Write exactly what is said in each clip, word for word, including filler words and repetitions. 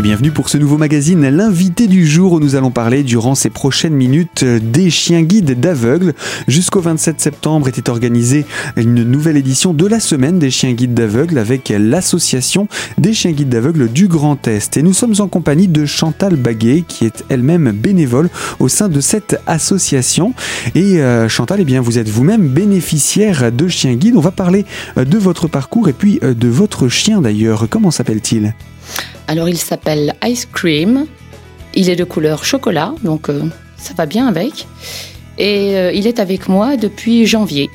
Et bienvenue pour ce nouveau magazine, l'invité du jour, où nous allons parler durant ces prochaines minutes des chiens guides d'aveugles. Jusqu'au vingt-sept septembre était organisée une nouvelle édition de la semaine des chiens guides d'aveugles avec l'association des chiens guides d'aveugles du Grand Est. Et nous sommes en compagnie de Chantal Baguet, qui est elle-même bénévole au sein de cette association. Et euh, Chantal, eh bien, vous êtes vous-même bénéficiaire de chiens guides. On va parler de votre parcours et puis de votre chien d'ailleurs. Comment s'appelle-t-il ? Alors il s'appelle Ice Cream, il est de couleur chocolat, donc euh, ça va bien avec, et euh, il est avec moi depuis janvier.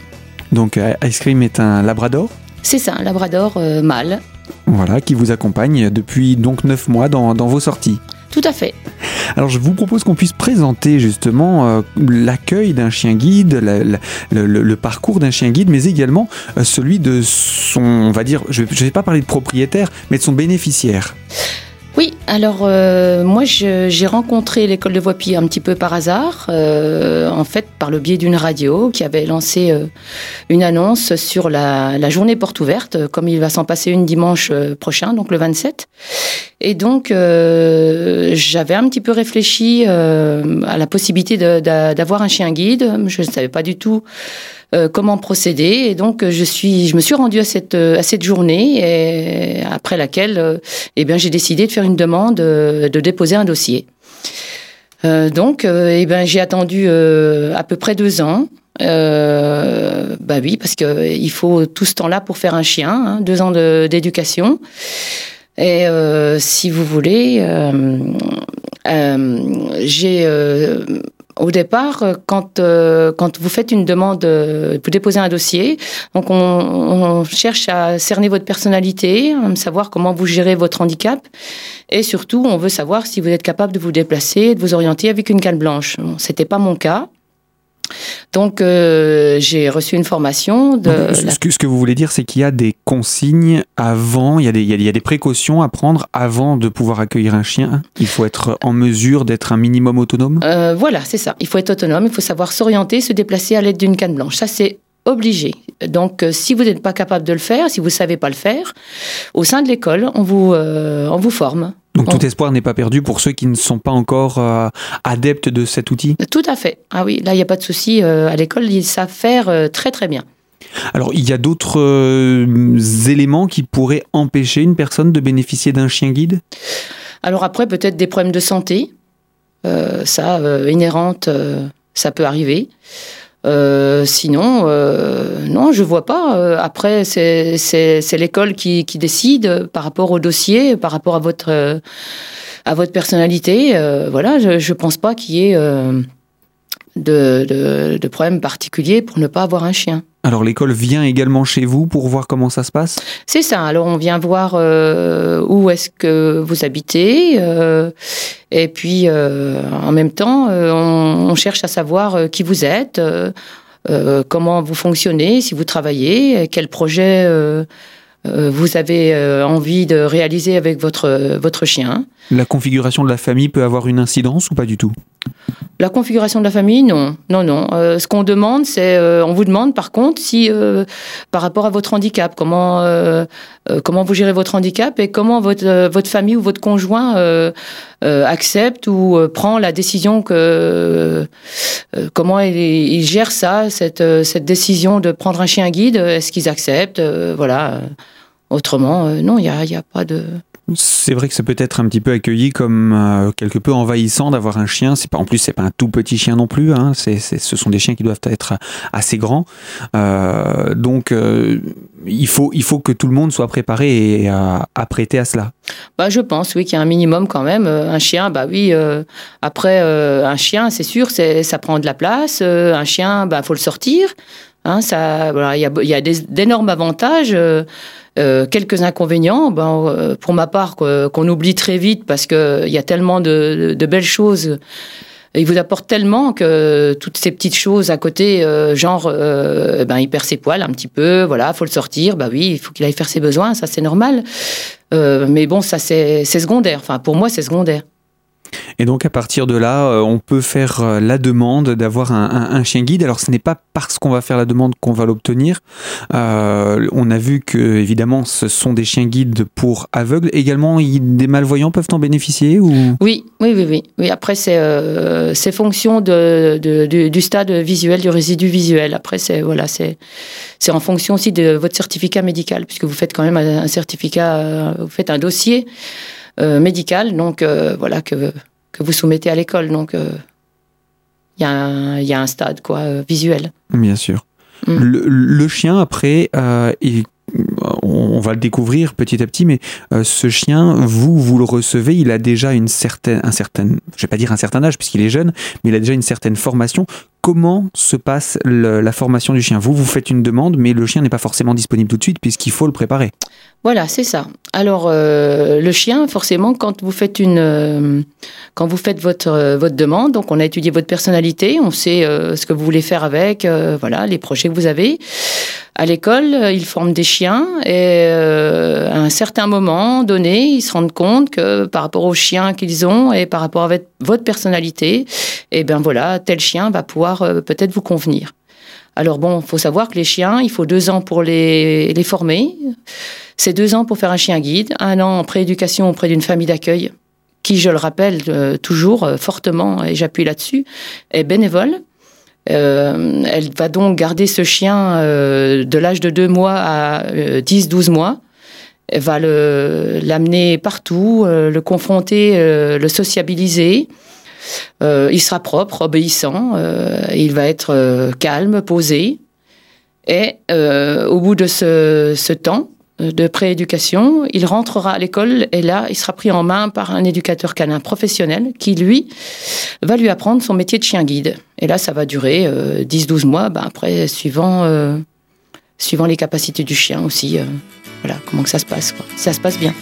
Donc Ice Cream est un labrador ? C'est ça, un labrador euh, mâle. Voilà, qui vous accompagne depuis donc neuf mois dans, dans vos sorties. Tout à fait. Alors je vous propose qu'on puisse présenter justement euh, l'accueil d'un chien guide, la, la, le, le parcours d'un chien guide, mais également euh, celui de son, on va dire, je ne vais pas parler de propriétaire, mais de son bénéficiaire. Oui, alors euh, moi je, j'ai rencontré l'école de Woippy un petit peu par hasard, euh, en fait par le biais d'une radio qui avait lancé euh, une annonce sur la, la journée porte ouverte, comme il va s'en passer une dimanche prochain, donc le vingt-sept. Et donc euh, j'avais un petit peu réfléchi euh, à la possibilité de, de, d'avoir un chien guide, je ne savais pas du tout euh, comment procéder, et donc je suis, je me suis rendue à cette, à cette journée, et après laquelle euh, eh bien, j'ai décidé de faire une demande euh, de déposer un dossier. Euh, donc, euh, eh ben, j'ai attendu euh, à peu près deux ans. Euh, bah oui, parce qu'il faut tout ce temps-là pour faire un chien, hein, deux ans de, d'éducation. Et euh, si vous voulez, euh, euh, j'ai... Euh, Au départ, quand euh, quand vous faites une demande, vous déposez un dossier. Donc, on, on cherche à cerner votre personnalité, savoir comment vous gérez votre handicap, et surtout, on veut savoir si vous êtes capable de vous déplacer, de vous orienter avec une canne blanche. Bon, c'était pas mon cas. Donc, euh, j'ai reçu une formation de... Donc, ce, la... que, ce que vous voulez dire, c'est qu'il y a des consignes avant, il y a des, il y a, il y a des précautions à prendre avant de pouvoir accueillir un chien. Il faut être en mesure d'être un minimum autonome. Euh, voilà, c'est ça. Il faut être autonome, il faut savoir s'orienter, se déplacer à l'aide d'une canne blanche. Ça, c'est obligé. Donc, euh, si vous n'êtes pas capable de le faire, si vous ne savez pas le faire, au sein de l'école, on vous, euh, on vous forme. Donc, tout espoir n'est pas perdu pour ceux qui ne sont pas encore euh, adeptes de cet outil ? Tout à fait. Ah oui, là, il n'y a pas de souci. Euh, à l'école, ils savent faire euh, très, très bien. Alors, il y a d'autres euh, éléments qui pourraient empêcher une personne de bénéficier d'un chien guide ? Alors après, peut-être des problèmes de santé. Euh, ça, euh, inhérente, euh, ça peut arriver. Euh, sinon, euh, non, je vois pas. Euh, après, c'est, c'est, c'est l'école qui, qui décide par rapport au dossier, par rapport à votre, euh, à votre personnalité. Euh, voilà, je, je pense pas qu'il y ait euh, de, de, de problème particulier pour ne pas avoir un chien. Alors, l'école vient également chez vous pour voir comment ça se passe ? C'est ça. Alors, on vient voir euh, où est-ce que vous habitez. Euh, et puis, euh, en même temps, euh, on, on cherche à savoir euh, qui vous êtes, euh, euh, comment vous fonctionnez, si vous travaillez, quel projet euh, euh, vous avez euh, envie de réaliser avec votre, votre chien. La configuration de la famille peut avoir une incidence ou pas du tout ? La configuration de la famille, non, non, non. Euh, ce qu'on demande, c'est, euh, on vous demande par contre si, euh, par rapport à votre handicap, comment, euh, euh, comment vous gérez votre handicap et comment votre euh, votre famille ou votre conjoint euh, euh, accepte ou euh, prend la décision que, euh, comment il, il gère ça, cette euh, cette décision de prendre un chien guide, est-ce qu'ils acceptent, euh, voilà. Autrement, euh, non, il y a, y a pas de. C'est vrai que ça peut être un petit peu accueilli comme euh, quelque peu envahissant d'avoir un chien. C'est pas, en plus, c'est pas un tout petit chien non plus. Hein. C'est, c'est, ce sont des chiens qui doivent être assez grands. Euh, donc, euh, il faut, il faut que tout le monde soit préparé et euh, apprêté à cela. Bah, je pense, oui, qu'il y a un minimum quand même. Un chien, bah oui. Euh, après, euh, un chien, c'est sûr, c'est, ça prend de la place. Euh, un chien, bah, faut le sortir. Hein, ça, voilà, il y a, y a des, d'énormes avantages. Euh, Euh, quelques inconvénients, ben, euh, pour ma part, euh, qu'on oublie très vite parce qu'il y a tellement de, de, de belles choses. Il vous apporte tellement que euh, toutes ces petites choses à côté, euh, genre, euh, ben, il perd ses poils un petit peu, voilà, faut le sortir, bah ben, oui, il faut qu'il aille faire ses besoins, ça c'est normal. Euh, mais bon, ça c'est, c'est secondaire, enfin pour moi c'est secondaire. Et donc à partir de là, on peut faire la demande d'avoir un, un, un chien guide. Alors ce n'est pas parce qu'on va faire la demande qu'on va l'obtenir. Euh, on a vu que évidemment ce sont des chiens guides pour aveugles. Également, il, des malvoyants peuvent en bénéficier ou... oui, oui, oui, oui, oui. Après c'est euh, c'est fonction de, de du, du stade visuel, du résidu visuel. Après c'est voilà, c'est c'est en fonction aussi de votre certificat médical, puisque vous faites quand même un certificat, vous faites un dossier euh, médical, donc euh, voilà que que vous soumettez à l'école, donc il euh, y, y a un stade quoi, euh, visuel. Bien sûr. Mm. Le, le chien, après, euh, il, on va le découvrir petit à petit, mais euh, ce chien, vous, vous le recevez, il a déjà une certaine, un certain, je vais pas dire un certain âge puisqu'il est jeune, mais il a déjà une certaine formation. Comment se passe le, la formation du chien ? Vous, vous faites une demande, mais le chien n'est pas forcément disponible tout de suite puisqu'il faut le préparer. Voilà, c'est ça. Alors, euh, le chien, forcément, quand vous faites, une, euh, quand vous faites votre, euh, votre demande, donc on a étudié votre personnalité, on sait euh, ce que vous voulez faire avec, euh, voilà, les projets que vous avez. À l'école, ils forment des chiens et euh, à un certain moment donné, ils se rendent compte que par rapport aux chiens qu'ils ont et par rapport à votre personnalité, eh bien voilà, tel chien va pouvoir peut-être vous convenir. Alors bon, il faut savoir que les chiens, il faut deux ans pour les, les former. C'est deux ans pour faire un chien guide, un an en prééducation auprès d'une famille d'accueil, qui, je le rappelle euh, toujours euh, fortement, et j'appuie là-dessus, est bénévole. Euh, elle va donc garder ce chien euh, de l'âge de deux mois à euh, dix douze mois. Elle va le, l'amener partout, euh, le confronter, euh, le sociabiliser. Euh, il sera propre, obéissant, euh, il va être euh, calme, posé. Et euh, au bout de ce, ce temps de prééducation, il rentrera à l'école et là, il sera pris en main par un éducateur canin professionnel qui, lui, va lui apprendre son métier de chien guide. Et là, ça va durer euh, dix douze mois, ben après, suivant, euh, suivant les capacités du chien aussi. Euh, voilà, comment que ça se passe, quoi. Ça se passe bien.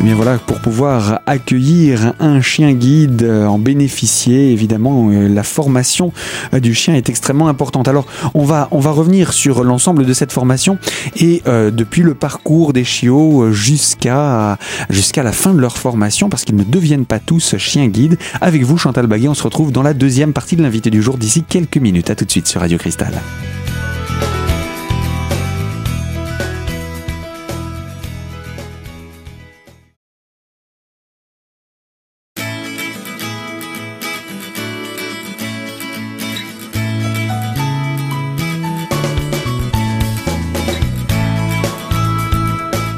Bien voilà, pour pouvoir accueillir un chien guide, en bénéficier, évidemment, la formation du chien est extrêmement importante. Alors, on va, on va revenir sur l'ensemble de cette formation et euh, depuis le parcours des chiots jusqu'à, jusqu'à la fin de leur formation, parce qu'ils ne deviennent pas tous chiens guides. Avec vous, Chantal Baguet, on se retrouve dans la deuxième partie de l'invité du jour d'ici quelques minutes. À tout de suite sur Radio Cristal.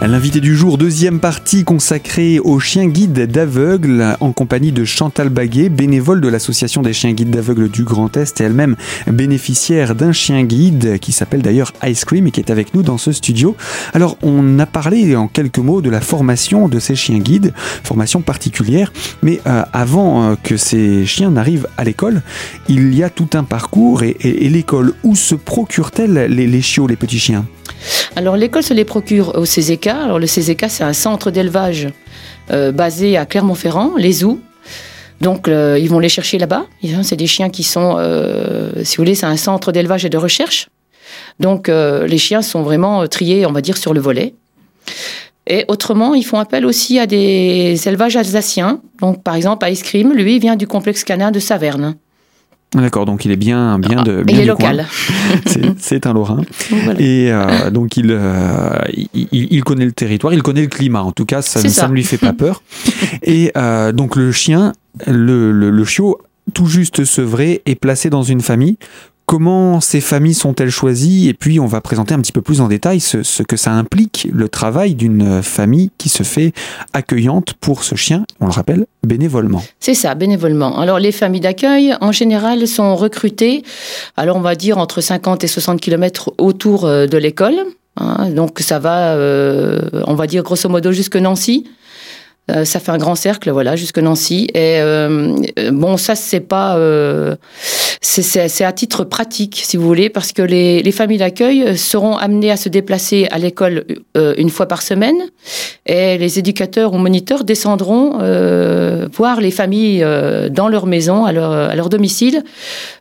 L'invité du jour, deuxième partie consacrée aux chiens guides d'aveugles en compagnie de Chantal Baguet, bénévole de l'association des chiens guides d'aveugles du Grand Est et elle-même bénéficiaire d'un chien guide qui s'appelle d'ailleurs Ice Cream et qui est avec nous dans ce studio. Alors on a parlé en quelques mots de la formation de ces chiens guides, formation particulière, mais euh, avant euh, que ces chiens n'arrivent à l'école, il y a tout un parcours et, et, et l'école, où se procurent-elles les, les chiots, les petits chiens ? Alors l'école se les procure au C Z K. Alors le C Z K, c'est un centre d'élevage euh, basé à Clermont-Ferrand, les zoos. Donc euh, ils vont les chercher là-bas. C'est des chiens qui sont, euh, si vous voulez, c'est un centre d'élevage et de recherche. Donc euh, les chiens sont vraiment triés, on va dire, sur le volet. Et autrement, ils font appel aussi à des élevages alsaciens. Donc par exemple, Ice Cream, lui, vient du complexe canin de Saverne. D'accord, donc il est bien, bien de, bien il est du local. Coin. C'est, c'est un Lorrain. Voilà. Et euh, donc il, euh, il, il connaît le territoire, il connaît le climat. En tout cas, ça, ça. ça ne lui fait pas peur. Et euh, donc le chien, le, le, le chiot, tout juste sevré, est placé dans une famille. Comment ces familles sont-elles choisies ? Et puis on va présenter un petit peu plus en détail ce, ce que ça implique, le travail d'une famille qui se fait accueillante pour ce chien, on le rappelle, bénévolement. C'est ça, bénévolement. Alors les familles d'accueil, en général, sont recrutées, alors on va dire entre cinquante et soixante kilomètres autour de l'école. Hein, donc ça va, euh, on va dire grosso modo jusque Nancy. Euh, ça fait un grand cercle, voilà, jusque Nancy. Et euh, bon, ça c'est pas, euh, c'est, c'est, c'est à titre pratique, si vous voulez, parce que les, les familles d'accueil seront amenées à se déplacer à l'école euh, une fois par semaine, et les éducateurs ou moniteurs descendront euh, voir les familles euh, dans leur maison, à leur, à leur domicile,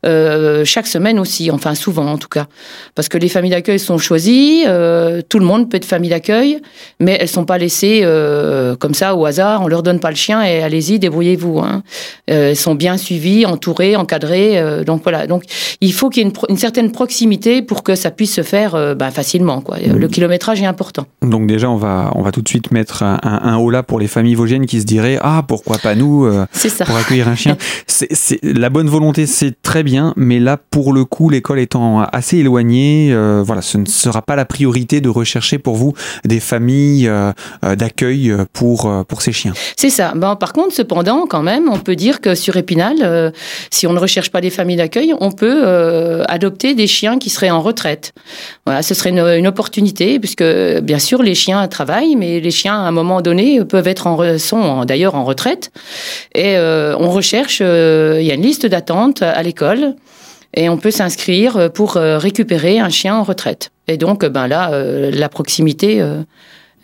euh, chaque semaine aussi, enfin souvent en tout cas, parce que les familles d'accueil sont choisies, euh, tout le monde peut être famille d'accueil, mais elles ne sont pas laissées euh, comme ça au hasard, on ne leur donne pas le chien et allez-y, débrouillez-vous, hein. Euh, elles sont bien suivies, entourées, encadrées, euh, donc voilà, donc il faut qu'il y ait une, pro- une certaine proximité pour que ça puisse se faire euh, bah, facilement, quoi. Mmh. Le kilométrage est important. Donc déjà on va, on va tout de suite mettre un, un haut là pour les familles vosgiennes qui se diraient « Ah, pourquoi pas nous euh, pour accueillir un chien ?» c'est, c'est, la bonne volonté, c'est très bien, mais là pour le coup, l'école étant assez éloignée, euh, voilà, ce ne sera pas la priorité de rechercher pour vous des familles euh, d'accueil pour, euh, pour ces chiens. C'est ça. Ben, par contre, cependant, quand même, on peut dire que sur Épinal, euh, si on ne recherche pas des familles d'accueil, on peut euh, adopter des chiens qui seraient en retraite. Voilà, ce serait une, une opportunité, puisque bien sûr, les chiens travaillent, mais les chiens, à un moment donné, peuvent être en, sont en, d'ailleurs en retraite. Et euh, on recherche, euh, il y a une liste d'attente à l'école, et on peut s'inscrire pour récupérer un chien en retraite. Et donc, ben là, euh, la proximité... Euh,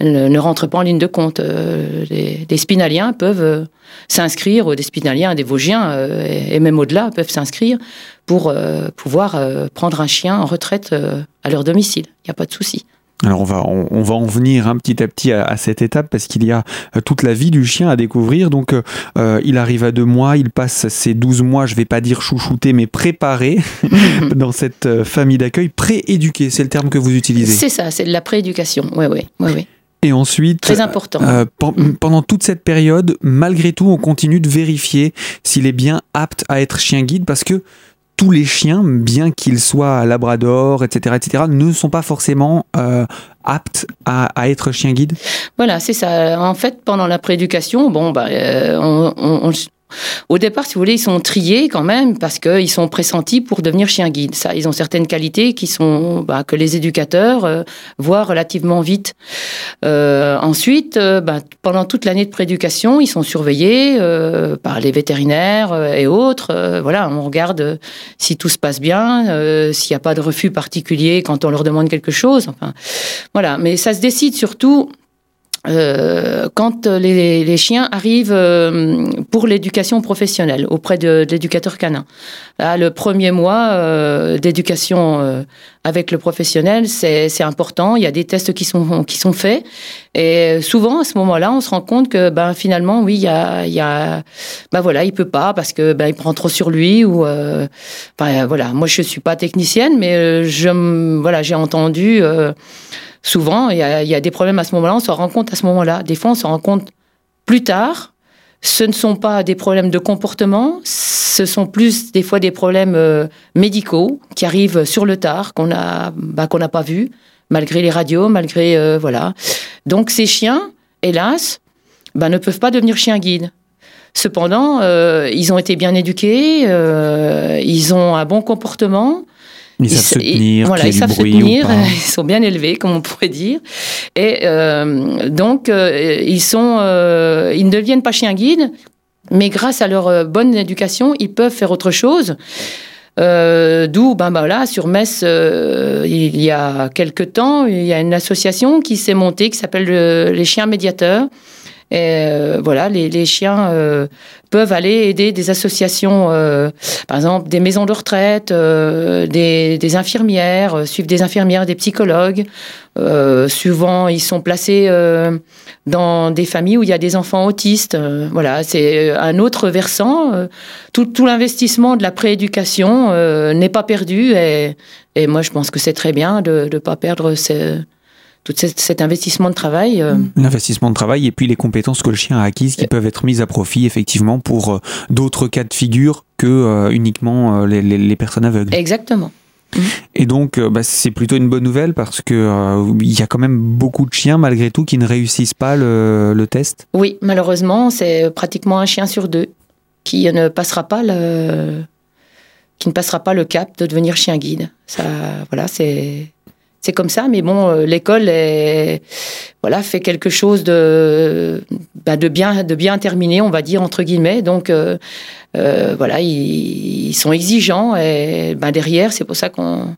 ne rentre pas en ligne de compte. Euh, les, les spinaliens peuvent euh, s'inscrire, ou des spinaliens, des vosgiens, euh, et, et même au-delà, peuvent s'inscrire pour euh, pouvoir euh, prendre un chien en retraite euh, à leur domicile. Il n'y a pas de souci. Alors on va, on, on va en venir hein, petit à petit à, à cette étape, parce qu'il y a toute la vie du chien à découvrir. Donc euh, il arrive à deux mois, il passe ses douze mois, je ne vais pas dire chouchouté, mais préparé dans cette famille d'accueil, pré-éduqué, c'est le terme que vous utilisez. C'est ça, c'est de la pré-éducation, oui, oui, oui, oui. Et ensuite, très important. Euh, pendant toute cette période, malgré tout, on continue de vérifier s'il est bien apte à être chien guide, parce que tous les chiens, bien qu'ils soient labrador, et cetera, et cetera, ne sont pas forcément euh, aptes à, à être chien guide. Voilà, c'est ça. En fait, pendant la prééducation, bon, bah, euh, on, on, on... au départ, si vous voulez, ils sont triés quand même parce qu'ils sont pressentis pour devenir chien guide. Ça, ils ont certaines qualités qui sont bah, que les éducateurs euh, voient relativement vite. Euh, ensuite, euh, bah, pendant toute l'année de prééducation, ils sont surveillés euh, par les vétérinaires euh, et autres. Euh, voilà, on regarde euh, si tout se passe bien, euh, s'il n'y a pas de refus particulier quand on leur demande quelque chose. Enfin, voilà. Mais ça se décide surtout. Euh, quand les, les chiens arrivent euh, pour l'éducation professionnelle auprès de, de l'éducateur canin. Là, le premier mois euh, d'éducation euh, avec le professionnel, c'est, c'est important. Il y a des tests qui sont, qui sont faits. Et souvent, à ce moment-là, on se rend compte que ben, finalement, oui, il y a, il y a, ben, voilà, il peut pas parce que ben, il prend trop sur lui. Ou, euh, ben, voilà. Moi, je suis pas technicienne, mais je, voilà, j'ai entendu... Euh, Souvent, il y, a, il y a des problèmes à ce moment-là, on s'en rend compte à ce moment-là. Des fois, on s'en rend compte plus tard. Ce ne sont pas des problèmes de comportement, ce sont plus des fois des problèmes euh, médicaux qui arrivent sur le tard, qu'on a, bah, qu'on n'a pas vu, malgré les radios, malgré... Euh, voilà. Donc, ces chiens, hélas, bah, ne peuvent pas devenir chiens guides. Cependant, euh, ils ont été bien éduqués, euh, ils ont un bon comportement... Ils savent se tenir, voilà, ils savent se tenir, ils sont bien élevés, comme on pourrait dire. Et euh, donc, euh, ils, sont, euh, ils ne deviennent pas chiens guides, mais grâce à leur bonne éducation, ils peuvent faire autre chose. Euh, d'où, ben, ben là, sur Metz, euh, il y a quelques temps, il y a une association qui s'est montée, qui s'appelle le, les chiens médiateurs. Et euh, voilà, les, les chiens euh, peuvent aller aider des associations, euh, par exemple des maisons de retraite, euh, des, des infirmières, euh, suivent des infirmières, des psychologues. Euh, souvent, ils sont placés euh, dans des familles où il y a des enfants autistes. Euh, voilà, c'est un autre versant. Euh, tout, tout l'investissement de la prééducation euh, n'est pas perdu. Et, et moi, je pense que c'est très bien de ne pas perdre ces... tout cet investissement de travail. Euh... L'investissement de travail et puis les compétences que le chien a acquises qui euh... peuvent être mises à profit effectivement pour euh, d'autres cas de figure que euh, uniquement euh, les, les, les personnes aveugles. Exactement. Et donc, bah, c'est plutôt une bonne nouvelle parce que euh, il y a quand même beaucoup de chiens, malgré tout, qui ne réussissent pas le, le test. Oui, malheureusement, c'est pratiquement un chien sur deux qui ne passera pas le, qui ne passera pas le cap de devenir chien guide. Ça, voilà, c'est... c'est comme ça. Mais bon, l'école est, voilà, fait quelque chose de, ben de, bien, de bien terminé, on va dire, entre guillemets. Donc, euh, euh, voilà, ils, ils sont exigeants. Et ben derrière, c'est pour ça qu'on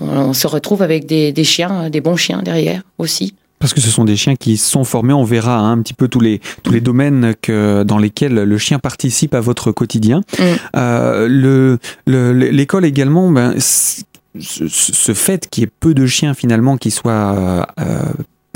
on, on se retrouve avec des, des chiens, des bons chiens derrière aussi. Parce que ce sont des chiens qui sont formés, on verra hein, un petit peu tous les, tous les domaines que, dans lesquels le chien participe à votre quotidien. Mmh. Euh, le, le, l'école également, ben, ce fait qu'il y ait peu de chiens finalement qui soient euh,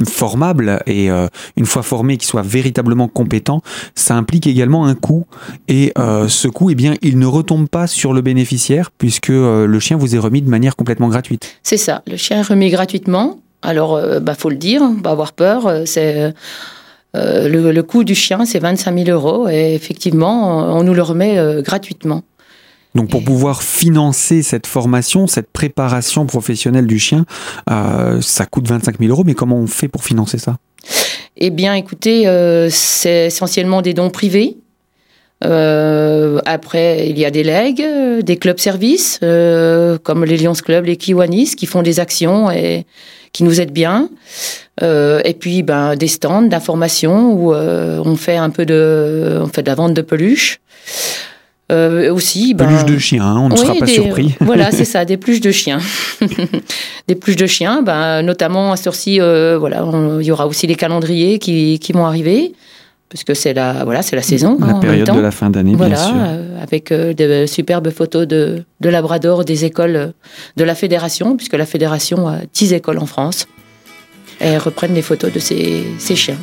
formables et euh, une fois formés, qui soient véritablement compétents, ça implique également un coût. Et euh, ce coût, eh bien, il ne retombe pas sur le bénéficiaire puisque euh, le chien vous est remis de manière complètement gratuite. C'est ça, le chien est remis gratuitement. Alors, il bah, faut le dire, on va avoir peur. C'est, euh, le, le coût du chien, c'est vingt-cinq mille euros. Et effectivement, on nous le remet euh, gratuitement. Donc, pour et... pouvoir financer cette formation, cette préparation professionnelle du chien, euh, ça coûte vingt-cinq mille euros. Mais comment on fait pour financer ça ? Eh bien, écoutez, euh, c'est essentiellement des dons privés. Euh, après, il y a des legs, des clubs-services, euh, comme les Lions Clubs, les Kiwanis, qui font des actions et qui nous aident bien. Euh, et puis, ben, des stands d'information où euh, on fait un peu de, on fait de la vente de peluches. Euh, aussi, ben, peluches de chiens, on ne oui, sera pas des, surpris. Voilà, c'est ça, des peluches de chiens. Des peluches de chiens, ben, notamment à Sorsy, euh, voilà, il y aura aussi les calendriers qui, qui vont arriver. Parce que c'est la, voilà, c'est la saison. La hein, période de la fin d'année, voilà, bien sûr. Euh, avec euh, de superbes photos de, de Labrador, des écoles de la Fédération, puisque la Fédération a dix écoles en France. Et elles reprennent les photos de ces, ces chiens.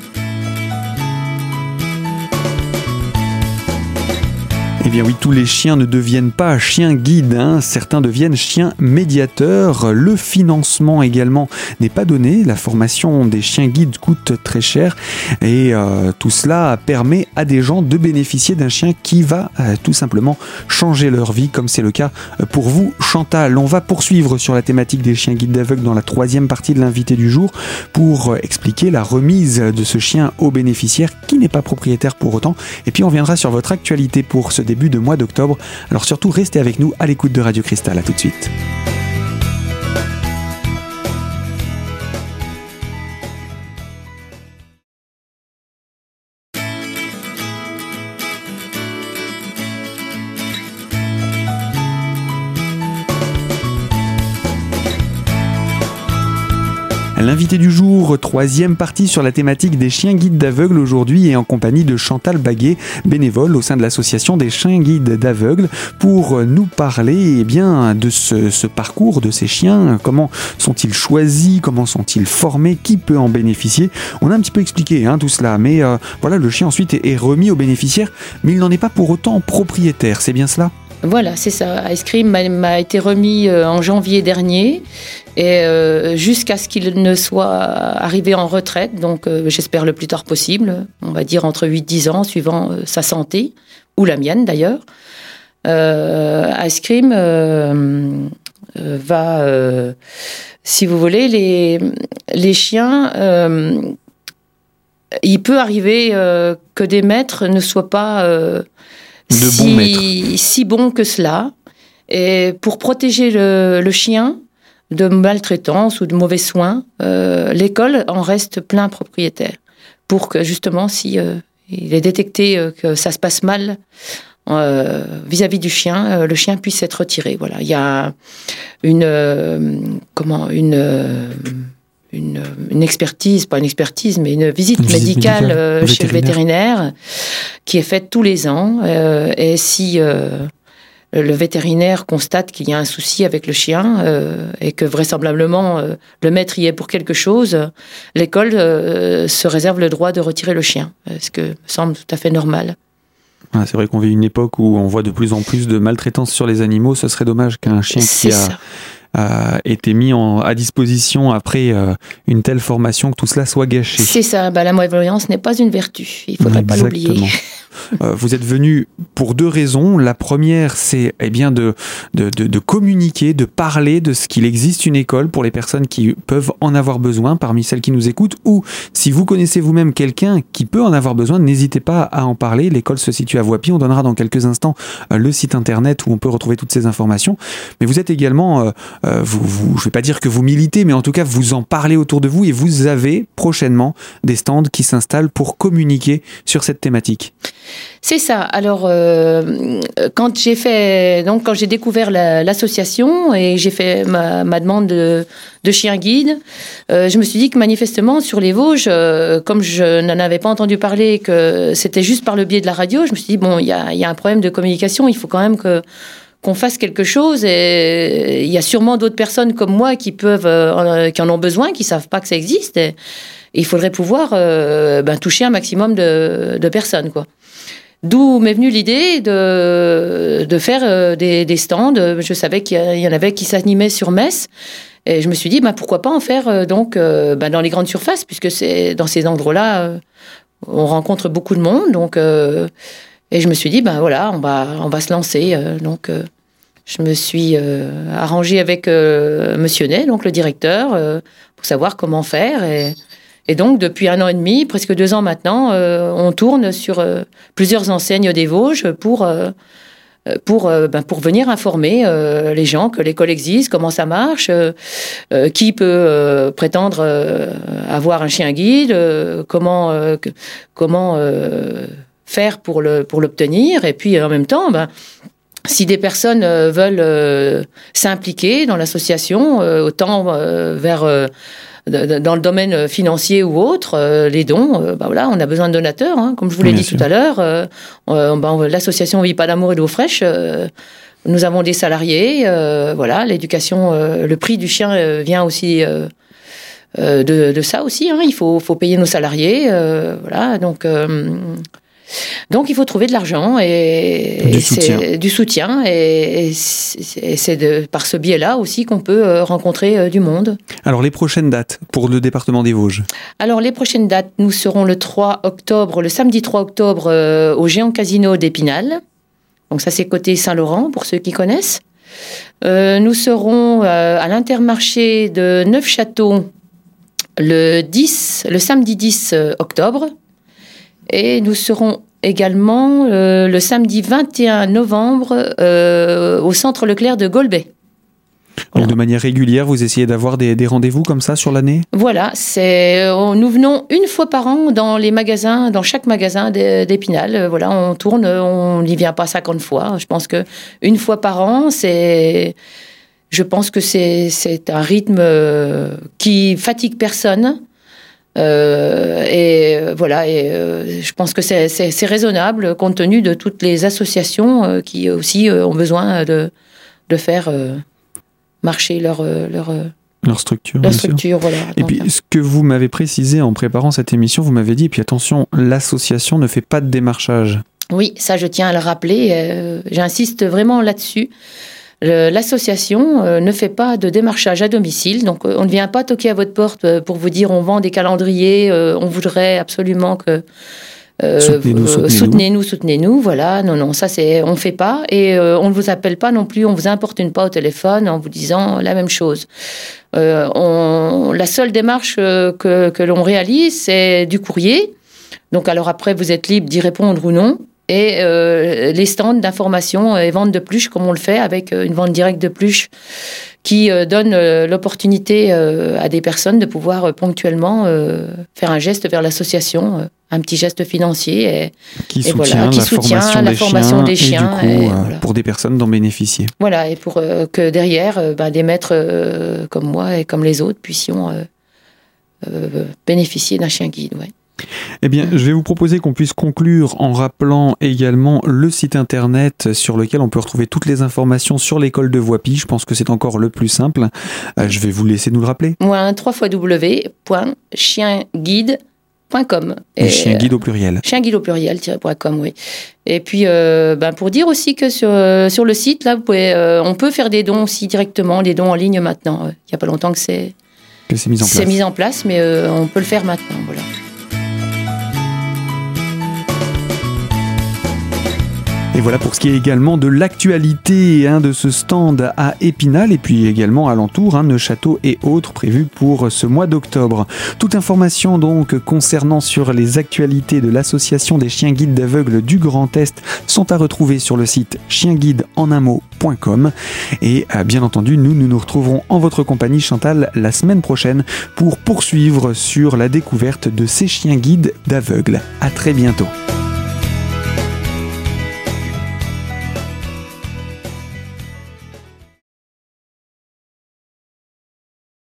Eh bien oui, tous les chiens ne deviennent pas chiens guides, hein. Certains deviennent chiens médiateurs. Le financement également n'est pas donné. La formation des chiens guides coûte très cher et euh, tout cela permet à des gens de bénéficier d'un chien qui va euh, tout simplement changer leur vie, comme c'est le cas pour vous, Chantal. On va poursuivre sur la thématique des chiens guides d'aveugles dans la troisième partie de l'invité du jour pour expliquer la remise de ce chien aux bénéficiaires qui n'est pas propriétaire pour autant. Et puis on reviendra sur votre actualité pour ce débat. Début de mois d'octobre. Alors surtout, restez avec nous à l'écoute de Radio Cristal. À tout de suite. L'invité du jour, troisième partie sur la thématique des chiens guides d'aveugles aujourd'hui et en compagnie de Chantal Baguet, bénévole au sein de l'association des chiens guides d'aveugles, pour nous parler eh bien, de ce, ce parcours de ces chiens, comment sont-ils choisis, comment sont-ils formés, qui peut en bénéficier. On a un petit peu expliqué hein, tout cela, mais euh, voilà, le chien ensuite est, est remis aux bénéficiaires, mais il n'en est pas pour autant propriétaire, c'est bien cela ? Voilà, c'est ça. Ice Cream m'a, m'a été remis euh, en janvier dernier et euh, jusqu'à ce qu'il ne soit arrivé en retraite, donc euh, j'espère le plus tard possible, on va dire entre huit et dix ans, suivant euh, sa santé, ou la mienne d'ailleurs. Euh, Ice Cream euh, euh, va, euh, si vous voulez, les, les chiens, euh, il peut arriver euh, que des maîtres ne soient pas... Euh, De si, si bon que cela, et pour protéger le, le chien de maltraitance ou de mauvais soins, euh, l'école en reste plein propriétaire, pour que justement, si euh, il est détecté euh, que ça se passe mal euh, vis-à-vis du chien, euh, le chien puisse être retiré. Voilà, il y a une euh, comment une euh, Une, une expertise, pas une expertise, mais une visite, une visite médicale, médicale euh, vétérinaire. Chez le vétérinaire, qui est faite tous les ans. Euh, et si euh, le vétérinaire constate qu'il y a un souci avec le chien euh, et que vraisemblablement euh, le maître y est pour quelque chose, l'école euh, se réserve le droit de retirer le chien, ce qui me semble tout à fait normal. Ah, c'est vrai qu'on vit une époque où on voit de plus en plus de maltraitance sur les animaux. Ce serait dommage qu'un chien c'est qui a... Ça. a été mis en, à disposition après euh, une telle formation, que tout cela soit gâché. C'est ça, bah, la malveillance n'est pas une vertu, il ne faudrait Exactement. Pas l'oublier. euh, vous êtes venu pour deux raisons. La première, c'est eh bien, de, de, de, de communiquer, de parler de ce qu'il existe une école pour les personnes qui peuvent en avoir besoin, parmi celles qui nous écoutent, ou si vous connaissez vous-même quelqu'un qui peut en avoir besoin, n'hésitez pas à en parler. L'école se situe à Woippy, on donnera dans quelques instants euh, le site internet où on peut retrouver toutes ces informations. Mais vous êtes également... Euh, euh, vous, vous, je ne vais pas dire que vous militez, mais en tout cas vous en parlez autour de vous, et vous avez prochainement des stands qui s'installent pour communiquer sur cette thématique. C'est ça. Alors euh, quand j'ai fait, donc quand j'ai découvert la, l'association et j'ai fait ma, ma demande de, de chien guide, euh, je me suis dit que manifestement sur les Vosges, euh, comme je n'en avais pas entendu parler, que c'était juste par le biais de la radio, je me suis dit bon, il y a, y a un problème de communication, il faut quand même que qu'on fasse quelque chose, et il y a sûrement d'autres personnes comme moi qui peuvent, euh, qui en ont besoin, qui savent pas que ça existe, et, et il faudrait pouvoir euh, ben, toucher un maximum de, de personnes, quoi. D'où m'est venue l'idée de, de faire des, des stands. Je savais qu'il y en avait qui s'animaient sur Metz. Et je me suis dit, bah, pourquoi pas en faire donc, bah, dans les grandes surfaces, puisque c'est, dans ces endroits-là, on rencontre beaucoup de monde. Donc, euh, et je me suis dit, bah, voilà, on va, on va se lancer. Donc, euh, je me suis euh, arrangée avec euh, Monsieur Ney, donc le directeur, euh, pour savoir comment faire. Et... Et donc, depuis un an et demi, presque deux ans maintenant, euh, on tourne sur euh, plusieurs enseignes des Vosges pour, euh, pour, euh, ben, pour venir informer euh, les gens que l'école existe, comment ça marche, euh, euh, qui peut euh, prétendre euh, avoir un chien guide, euh, comment, euh, que, comment euh, faire pour, le, pour l'obtenir. Et puis, en même temps... Ben, si des personnes veulent euh, s'impliquer dans l'association, euh, autant euh, vers euh, dans le domaine financier ou autre, euh, les dons, euh, bah voilà, on a besoin de donateurs, hein, comme je vous l'ai Bien dit sûr. tout à l'heure. Euh, euh, bah, l'association Vit pas d'amour et d'eau fraîche. Euh, nous avons des salariés, euh, voilà, l'éducation, euh, le prix du chien euh, vient aussi euh, euh, de, de ça aussi. Hein, il faut, faut payer nos salariés, euh, voilà, donc. Euh, Donc, il faut trouver de l'argent et du et soutien, c'est, du soutien et, et c'est de, par ce biais-là aussi qu'on peut rencontrer du monde. Alors, les prochaines dates pour le département des Vosges ? Alors, les prochaines dates, nous serons le trois octobre, le samedi trois octobre, euh, au Géant Casino d'Épinal. Donc, ça, c'est côté Saint-Laurent, pour ceux qui connaissent. Euh, nous serons euh, à l'intermarché de Neuf Châteaux le, le samedi dix octobre. Et nous serons également euh, le samedi vingt et un novembre euh, au centre Leclerc de Golbey. Voilà. Donc de manière régulière, vous essayez d'avoir des, des rendez-vous comme ça sur l'année ? Voilà, c'est, on, nous venons une fois par an dans les magasins, dans chaque magasin d'Épinal. Voilà, on tourne, on n'y vient pas cinquante fois. Je pense qu'une fois par an, c'est, je pense que c'est, c'est un rythme qui fatigue personne. Euh, et voilà, et euh, je pense que c'est, c'est, c'est raisonnable compte tenu de toutes les associations euh, qui aussi euh, ont besoin de, de faire euh, marcher leur, leur, leur structure. Leur structure voilà, et donc, puis, hein. Ce que vous m'avez précisé en préparant cette émission, vous m'avez dit, et puis attention, l'association ne fait pas de démarchage. Oui, ça je tiens à le rappeler, euh, j'insiste vraiment là-dessus. L'association ne fait pas de démarchage à domicile, donc on ne vient pas toquer à votre porte pour vous dire on vend des calendriers, on voudrait absolument que euh, soutenez-nous, soutenez-nous. soutenez-nous, soutenez-nous, voilà, non, non, ça c'est, on ne fait pas, et euh, on ne vous appelle pas non plus, on ne vous importune pas au téléphone en vous disant la même chose. Euh, on, la seule démarche que, que l'on réalise, c'est du courrier, donc alors après vous êtes libre d'y répondre ou non. Et euh, les stands d'information et vente de pluches, comme on le fait, avec une vente directe de pluches qui euh, donne euh, l'opportunité euh, à des personnes de pouvoir euh, ponctuellement euh, faire un geste vers l'association, euh, un petit geste financier. Et, qui et soutient, voilà, qui la, soutient formation la formation des chiens. Et du coup, et, euh, voilà. Pour des personnes d'en bénéficier. Voilà, et pour euh, que derrière, euh, ben, des maîtres euh, comme moi et comme les autres puissions euh, euh, bénéficier d'un chien guide, ouais. Eh bien, je vais vous proposer qu'on puisse conclure en rappelant également le site internet sur lequel on peut retrouver toutes les informations sur l'école de Woippy. Je pense que c'est encore le plus simple. Je vais vous laisser nous le rappeler. trois w point chien guide point com. Et chien guide au pluriel. Chien guide au pluriel-point com, oui. Et puis, euh, ben pour dire aussi que sur, sur le site, là, vous pouvez, euh, on peut faire des dons aussi directement, des dons en ligne maintenant. Il n'y a pas longtemps que c'est, que c'est mis en place. C'est mis en place, mais euh, on peut le faire maintenant, voilà. Et voilà pour ce qui est également de l'actualité hein, de ce stand à Épinal et puis également alentour, hein, Neuf Châteaux et autres prévus pour ce mois d'octobre. Toute information donc concernant sur les actualités de l'association des chiens guides d'aveugles du Grand Est sont à retrouver sur le site chien guide en un mot point com et bien entendu nous, nous nous retrouverons en votre compagnie Chantal la semaine prochaine pour poursuivre sur la découverte de ces chiens guides d'aveugles. À très bientôt.